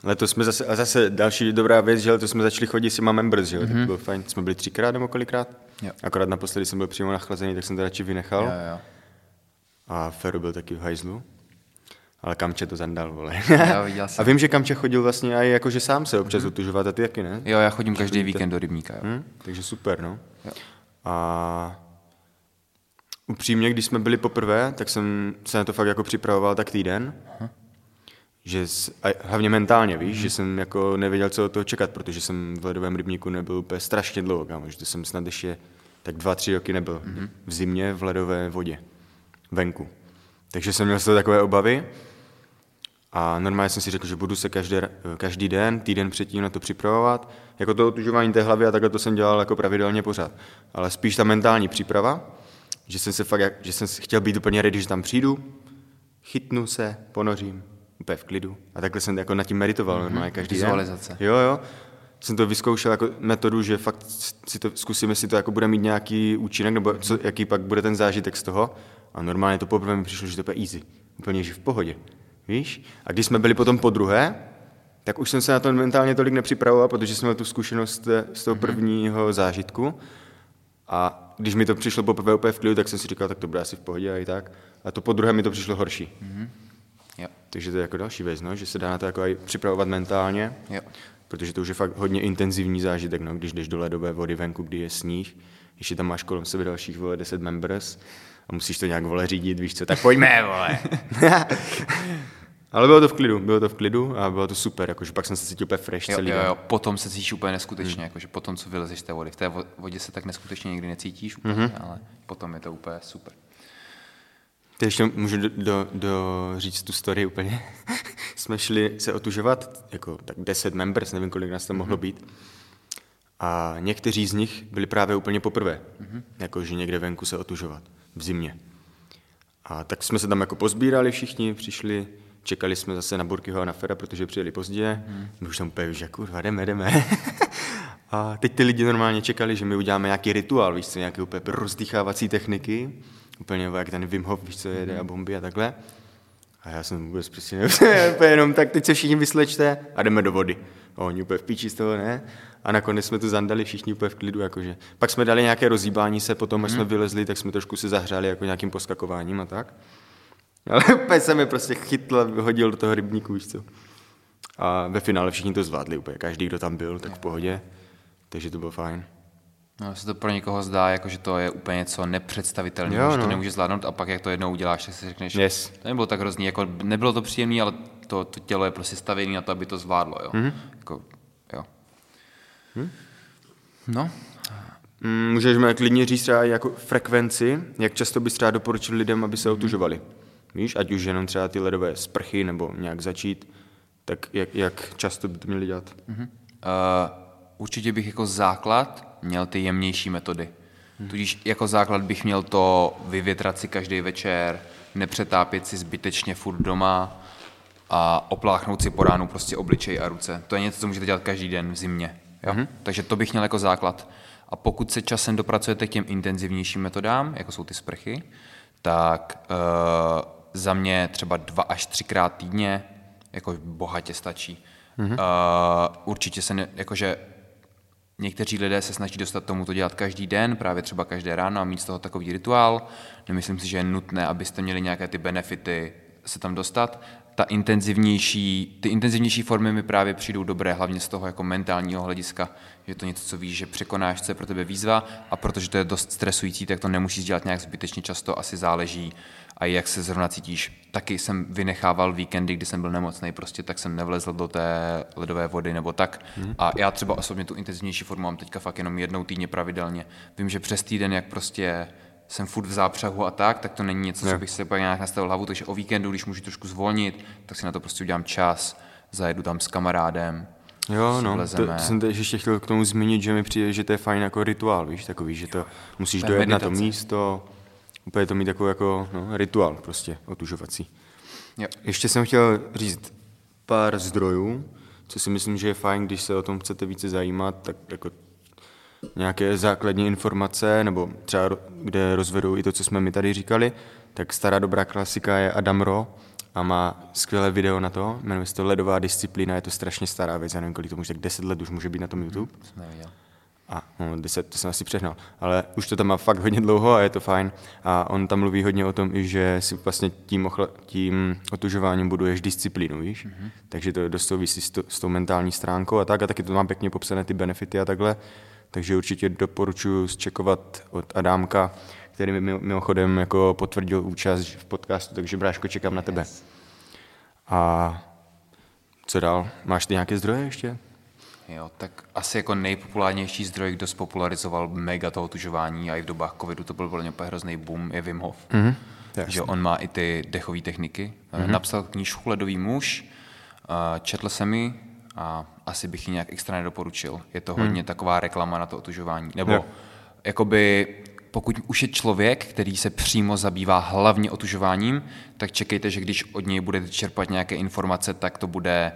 Letos jsme zase, a zase další dobrá věc, že letos jsme začali chodit s těma members, že? Mm-hmm. Tak to bylo fajn, jsme byli třikrát nebo kolikrát, jo. Akorát naposledy jsem byl přímo nachlazený, tak jsem to radši vynechal, jo, jo. A Feru byl taky v hajzlu, ale Kamče to zandal, vole. Já viděl jsem. A vím, že Kamče chodil vlastně i jako, že sám se občas mm-hmm. otužovat, a ty taky, ne? Jo, já chodím každý víkend do rybníka, jo. Hmm? Takže super, no. Jo. A... Upřímně, když jsme byli poprvé, tak jsem se na to fakt jako připravoval tak týden, uh-huh. Že hlavně mentálně, víš, mm. že jsem jako nevěděl, co od toho čekat, protože jsem v ledovém rybníku nebyl úplně strašně dlouho, kámo, že jsem snad ještě tak dva, tři roky nebyl mm. v zimě v ledové vodě, venku. Takže jsem měl z toho takové obavy a normálně jsem si řekl, že budu se každý, každý den, týden předtím na to připravovat, jako to otužování té hlavy a takhle to jsem dělal jako pravidelně pořád, ale spíš ta mentální příprava, že jsem se fakt, že jsem chtěl být úplně ready, že tam přijdu, chytnu se, ponořím, úplně v klidu. A takhle jsem jako nad tím meditoval, mm-hmm. normálně každý vizualizace. Den. Jo, jo. Jsem to vyzkoušel jako metodu, že fakt si to, zkusím, jestli to jako bude mít nějaký účinek, nebo mm-hmm. co, jaký pak bude ten zážitek z toho. A normálně to poprvé mi přišlo, že to je easy. Úplně, že v pohodě. Víš? A když jsme byli potom podruhé, tak už jsem se na to mentálně tolik nepřipravoval, protože jsem měl tu zkušenost z toho prvního mm-hmm. zážitku. A když mi to přišlo poprvé úplně v klidu, tak jsem si říkal, tak to bude asi v pohodě a i tak. A to podruhé mi to přišlo horší. Mm-hmm. Jo. Takže to je jako další věc, no? Že se dá na to jako i připravovat mentálně, jo. Protože to už je fakt hodně intenzivní zážitek, no? Když jdeš do ledové vody venku, kdy je sníh, ještě tam máš kolem sebe dalších, vole, deset members a musíš to nějak, vole, řídit, víš co, tak pojďme, vole. Ale bylo to v klidu, bylo to v klidu a bylo to super, jakože pak jsem se cítil úplně fresh, jo, celý. Jo, jo, potom se cítíš úplně neskutečně, hmm. jakože potom, co vylezeš z té vody. V té vodě se tak neskutečně nikdy necítíš úplně, mm-hmm. ale potom je to úplně super. Teď ještě můžu do, do, do říct tu story úplně. Jsme šli se otužovat, jako tak deset members, nevím, kolik nás tam mohlo mm-hmm. být. A někteří z nich byli právě úplně poprvé, mm-hmm. jakože někde venku se otužovat, v zimě. A tak jsme se tam jako pozbírali všichni, přišli, čekali jsme zase na Burkyho a na Fera, protože přijeli pozdě. Mm. My už tam úplně, že kurva, jdeme, jdeme. A teď ty lidi normálně čekali, že my uděláme nějaký rituál, víš co, nějaké úplně rozdýchávací techniky. Úplně jak ten Wim Hof, víš co, jede a bomby a takhle. A já jsem vůbec prostě nevzal, jenom tak teď se všichni vyslečte a jdeme do vody. A oni úplně v píči z toho, ne? A nakonec jsme to zandali všichni úplně v klidu, jakože. Pak jsme dali nějaké rozhýbání se, potom, až jsme vylezli, tak jsme trošku se zahřáli jako nějakým poskakováním a tak. Ale úplně se mi prostě chytl a hodil do toho rybníku, víš co. A ve finále všichni to zvládli úplně, každý, kdo tam byl, tak v pohodě. Takže to bylo fajn. No, se to pro někoho zdá, jako, že to je úplně něco nepředstavitelného, jo, že no. to nemůže zvládnout a pak jak to jednou uděláš, tak si řekneš, yes. to nebylo tak hrozný, jako nebylo to příjemné, ale to, to tělo je prostě stavěné na to, aby to zvládlo, jo. Mm-hmm. Jako, jo. Mm? No. Můžeme klidně říct třeba jako frekvenci, jak často bys třeba doporučil lidem, aby se mm-hmm. otužovali. Víš, ať už jenom třeba ty ledové sprchy nebo nějak začít, tak jak, jak často by to měli dělat? Mm-hmm. Uh, určitě bych jako základ měl ty jemnější metody. Hmm. Tudíž jako základ bych měl to vyvětrat si každý večer, nepřetápět si zbytečně furt doma a opláchnout si po ránu prostě obličej a ruce. To je něco, co můžete dělat každý den v zimě. Jo? Hmm. Takže to bych měl jako základ. A pokud se časem dopracujete k těm intenzivnějším metodám, jako jsou ty sprchy, tak e, za mě třeba dva až třikrát týdně jako bohatě stačí. Hmm. E, určitě se ne, jakože někteří lidé se snaží dostat tomu to dělat každý den, právě třeba každé ráno a mít z toho takový rituál. Nemyslím si, že je nutné, abyste měli nějaké ty benefity se tam dostat. Ta intenzivnější, ty intenzivnější formy mi právě přijdou dobré, hlavně z toho jako mentálního hlediska, že to něco, co víš, že překonáš, co je pro tebe výzva a protože to je dost stresující, tak to nemusíš dělat nějak zbytečně často, asi záleží a jak se zrovna cítíš. Taky jsem vynechával víkendy, kdy jsem byl nemocný, prostě tak jsem nevlezl do té ledové vody nebo tak. Mm. A já třeba osobně tu intenzivnější formu mám teďka fakt jenom jednou týdně pravidelně. Vím, že přes týden, jak prostě jsem furt v zápřahu a tak, tak to není něco, ne. co bych se pak nějak nastavil hlavu, takže o víkendu, když můžu trošku zvolnit, tak si na to prostě udělám čas, zajedu tam s kamarádem. Jo, no, to, to jsem teď ještě chtěl k tomu zmínit, že mi přijde, že to je fajn jako rituál, víš, takový, že to musíš dojet meditace. Na to místo, úplně to mít takový jako no, rituál prostě otužovací. Jo. Ještě jsem chtěl říct pár zdrojů, co si myslím, že je fajn, když se o tom chcete více zajímat, tak jako nějaké základní informace, nebo třeba kde rozvedou i to, co jsme mi tady říkali, tak stará dobrá klasika je Adam Rowe a má skvělé video na to, jmenuje se to Ledová disciplína, je to strašně stará věc, já nevím, kolik to může, tak deset let už může být na tom YouTube. Hmm, neviděl. A no, deset, to jsem asi přehnal, ale už to tam má fakt hodně dlouho a je to fajn. A on tam mluví hodně o tom, že si vlastně tím, ochle, tím otužováním buduješ disciplínu, víš? Mm-hmm. Takže to dost souvisí s, to, s tou mentální stránkou a tak, a taky to mám pěkně popsané ty benefity a takhle. Takže určitě doporučuji zčekovat od Adámka, který mi mimochodem jako potvrdil účast v podcastu, takže bráško, čekám na tebe. Yes. A co dál? Máš ty nějaké zdroje ještě? Jo, tak asi jako nejpopulárnější zdroj, kdo spopularizoval mega to otužování a i v dobách covidu to byl velmi hrozný boom, je Wim Hof. Mm-hmm. Že on má i ty dechové techniky. Mm-hmm. Napsal knížku Ledový muž, četl jsem ji a asi bych ji nějak extra nedoporučil. Je to hodně mm. taková reklama na to otužování. Nebo yeah. jakoby, pokud už je člověk, který se přímo zabývá hlavně otužováním, tak čekejte, že když od něj budete čerpat nějaké informace, tak to bude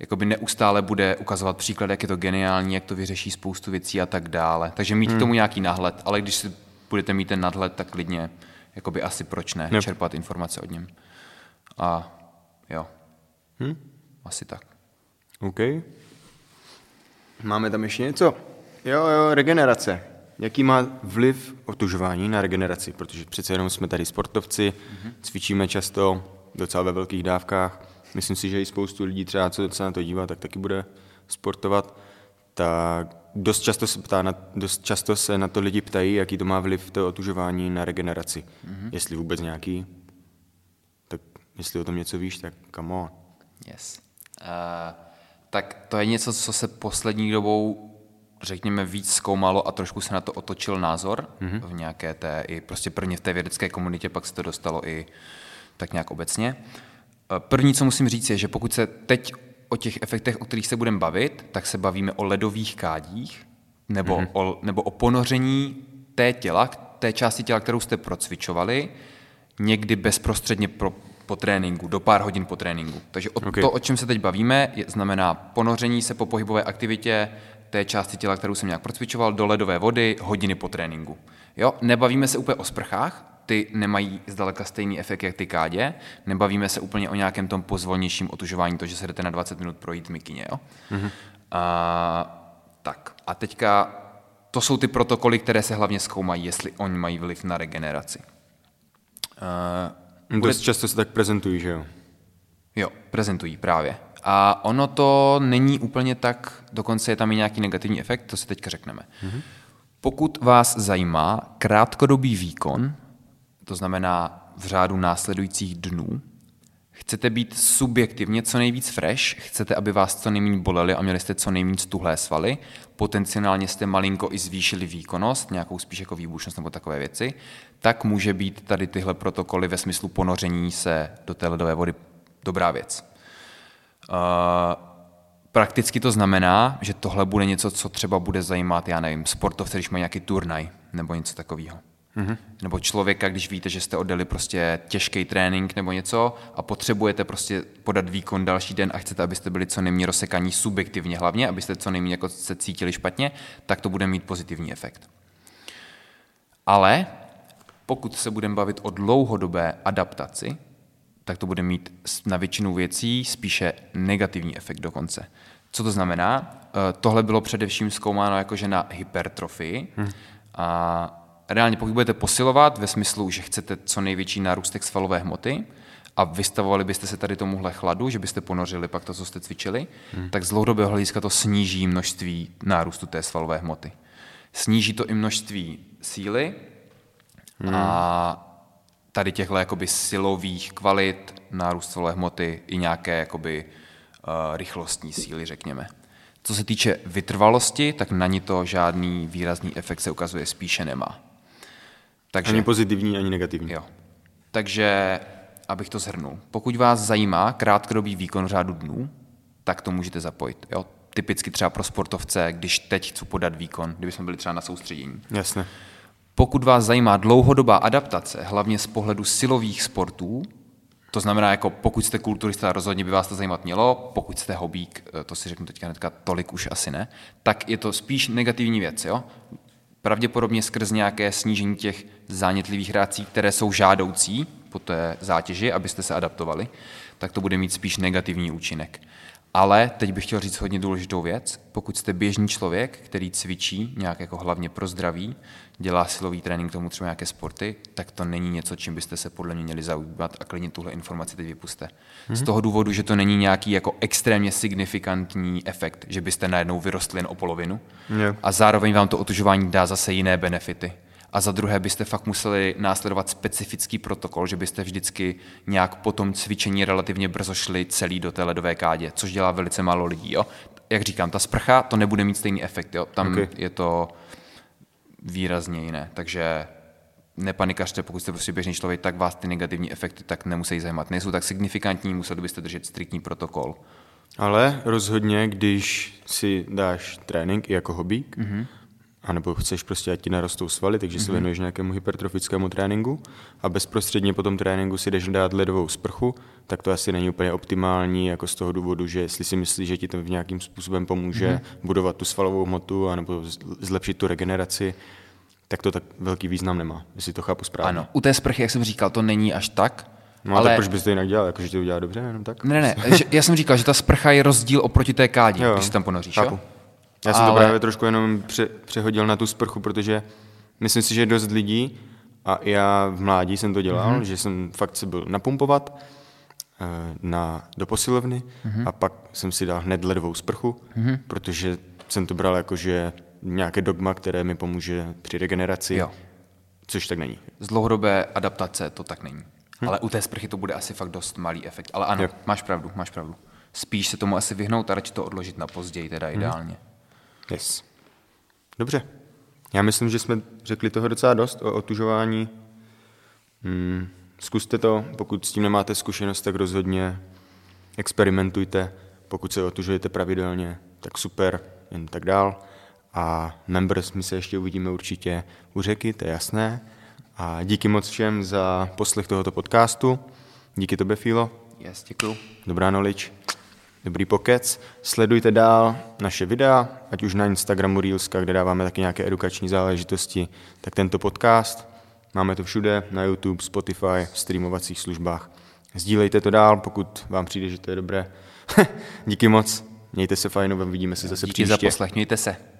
jakoby neustále bude ukazovat příklad, jak je to geniální, jak to vyřeší spoustu věcí a tak dále. Takže mít hmm. k tomu nějaký náhled, ale když si budete mít ten nadhled, tak klidně jakoby asi proč ne, yep. čerpat informace od něm. A jo, hmm? asi tak. OK. Máme tam ještě něco? Jo, jo, regenerace. Jaký má vliv otužování na regeneraci? Protože přece jenom jsme tady sportovci, mm-hmm. cvičíme často, docela ve velkých dávkách. Myslím si, že i spoustu lidí třeba, co se na to dívá, tak taky bude sportovat. Tak dost často se, ptá, dost často se na to lidi ptají, jaký to má vliv to otužování na regeneraci. Mm-hmm. Jestli vůbec nějaký, tak jestli o tom něco víš, tak come on. Yes. Uh, tak to je něco, co se poslední dobou řekněme víc zkoumalo a trošku se na to otočil názor mm-hmm. v nějaké té, i prostě prvně v té vědecké komunitě, pak se to dostalo i tak nějak obecně. První, co musím říct, je, že pokud se teď o těch efektech, o kterých se budeme bavit, tak se bavíme o ledových kádích nebo, mm-hmm. o, nebo o ponoření té těla, té části těla, kterou jste procvičovali, někdy bezprostředně pro, po tréninku, do pár hodin po tréninku. Takže o, okay. to, o čem se teď bavíme, je, znamená ponoření se po pohybové aktivitě té části těla, kterou jsem nějak procvičoval, do ledové vody, hodiny po tréninku. Jo? Nebavíme se úplně o sprchách, ty nemají zdaleka stejný efekt jak ty kádě. Nebavíme se úplně o nějakém tom pozvolnějším otužování, to, že se jdete na dvacet minut projít mikině. Jo? Mm-hmm. A, tak. A teďka to jsou ty protokoly, které se hlavně zkoumají, jestli oni mají vliv na regeneraci. Uh, Dost bude... často se tak prezentují, že jo? Jo, prezentují právě. A ono to není úplně tak, dokonce je tam i nějaký negativní efekt, to si teďka řekneme. Mm-hmm. Pokud vás zajímá krátkodobý výkon, to znamená v řádu následujících dnů, chcete být subjektivně co nejvíc fresh, chcete, aby vás co nejméně boleli a měli jste co nejméně stuhlé svaly, potenciálně jste malinko i zvýšili výkonnost, nějakou spíš jako výbušnost nebo takové věci, tak může být tady tyhle protokoly ve smyslu ponoření se do té ledové vody dobrá věc. Uh, Prakticky to znamená, že tohle bude něco, co třeba bude zajímat, já nevím, sportovce, když mají nějaký turnaj nebo něco takového. Mm-hmm. Nebo člověka, když víte, že jste odjeli prostě těžký trénink nebo něco a potřebujete prostě podat výkon další den a chcete, abyste byli co nejméně rozsekaní subjektivně hlavně, abyste co nejméně jako se cítili špatně, tak to bude mít pozitivní efekt. Ale pokud se budeme bavit o dlouhodobé adaptaci, tak to bude mít na většinu věcí spíše negativní efekt dokonce. Co to znamená? Tohle bylo především zkoumáno jakože na hypertrofii. Hmm. A reálně pokud budete posilovat ve smyslu, že chcete co největší nárůstek svalové hmoty a vystavovali byste se tady tomuhle chladu, že byste ponořili pak to, co jste cvičili, hmm. tak z dlouhodobého hlediska to sníží množství nárůstu té svalové hmoty. Sníží to i množství síly hmm. a tady těchto jakoby silových kvalit, nárůst svalové hmoty i nějaké jakoby uh, rychlostní síly, řekněme. Co se týče vytrvalosti, tak na ní to žádný výrazný efekt se ukazuje spíše nemá. Takže, ani pozitivní, ani negativní. Jo. Takže, abych to shrnul. Pokud vás zajímá krátkodobý výkon řádu dnů, tak to můžete zapojit. Jo? Typicky třeba pro sportovce, když teď chci podat výkon, kdybychom byli třeba na soustředění. Jasně. Pokud vás zajímá dlouhodobá adaptace, hlavně z pohledu silových sportů, to znamená, jako pokud jste kulturista, rozhodně by vás to zajímat mělo, pokud jste hobík, to si řeknu teďka hnedka, tolik už asi ne, tak je to spíš negativní věc. Jo? Pravděpodobně skrz nějaké snížení těch zánětlivých reakcí, které jsou žádoucí po té zátěži, abyste se adaptovali, tak to bude mít spíš negativní účinek. Ale teď bych chtěl říct hodně důležitou věc. Pokud jste běžný člověk, který cvičí nějak jako hlavně pro zdraví, dělá silový trénink, tomu třeba nějaké sporty, tak to není něco, čím byste se podle mě měli zaobírat a klidně tuhle informaci teď vypuste. Mm-hmm. Z toho důvodu, že to není nějaký jako extrémně signifikantní efekt, že byste najednou vyrostli jen o polovinu yeah. a zároveň vám to otužování dá zase jiné benefity. A za druhé byste fakt museli následovat specifický protokol, že byste vždycky nějak po tom cvičení relativně brzo šli celý do té ledové kádě, což dělá velice málo lidí. Jo? Jak říkám, ta sprcha, to nebude mít stejný efekt. Jo? Tam okay. je to výrazně jiné. Takže nepanikařte, pokud jste prostě běžný člověk, tak vás ty negativní efekty tak nemusí zajímat. Nejsou tak signifikantní, museli byste držet striktní protokol. Ale rozhodně, když si dáš trénink i jako hobík, mm-hmm. a nebo chceš prostě, ať ti narostou svaly, takže mm-hmm. se věnuješ nějakému hypertrofickému tréninku a bezprostředně po tom tréninku si jdeš dát ledovou sprchu, tak to asi není úplně optimální, jako z toho důvodu, že jestli si myslíš, že ti to v nějakým způsobem pomůže mm-hmm. budovat tu svalovou hmotu a nebo zlepšit tu regeneraci, tak to tak velký význam nemá, jestli to chápu správně. Ano, u té sprchy, jak jsem říkal, to není až tak. No ale tak proč bys to jinak dělal, jakože ti udělá dobře, jenom tak? Ne, ne, já jsem říkal, že ta sprcha je rozdíl oproti té kádě, když se tam ponoříš, jo? Já jsem ale... to právě trošku jenom pře- přehodil na tu sprchu, protože myslím si, že je dost lidí a já v mládí jsem to dělal, mm-hmm. že jsem fakt se byl napumpovat na, do posilovny mm-hmm. a pak jsem si dal hned ledovou sprchu, mm-hmm. protože jsem to bral jako, že nějaké dogma, které mi pomůže při regeneraci, jo. což tak není. Z dlouhodobé adaptace to tak není, hm. ale u té sprchy to bude asi fakt dost malý efekt, ale ano, jo. máš pravdu, máš pravdu. Spíš se tomu asi vyhnout a radši to odložit na později, teda mm-hmm. ideálně. Yes. Dobře. Já myslím, že jsme řekli toho docela dost o otužování. Hmm. Zkuste to, pokud s tím nemáte zkušenost, tak rozhodně experimentujte. Pokud se otužujete pravidelně, tak super, jen tak dál. A members, my se ještě uvidíme určitě u řeky, to je jasné. A díky moc všem za poslech tohoto podcastu. Díky tobě, Fílo. Yes, děkuju. Dobrá nolič. Dobrý pokec. Sledujte dál naše videa, ať už na Instagramu Reelska, kde dáváme taky nějaké edukační záležitosti, tak tento podcast. Máme to všude, na YouTube, Spotify, streamovacích službách. Sdílejte to dál, pokud vám přijde, že to je dobré. Díky moc, mějte se fajn, uvidíme se zase díky příště. Díky za poslech, mějte se.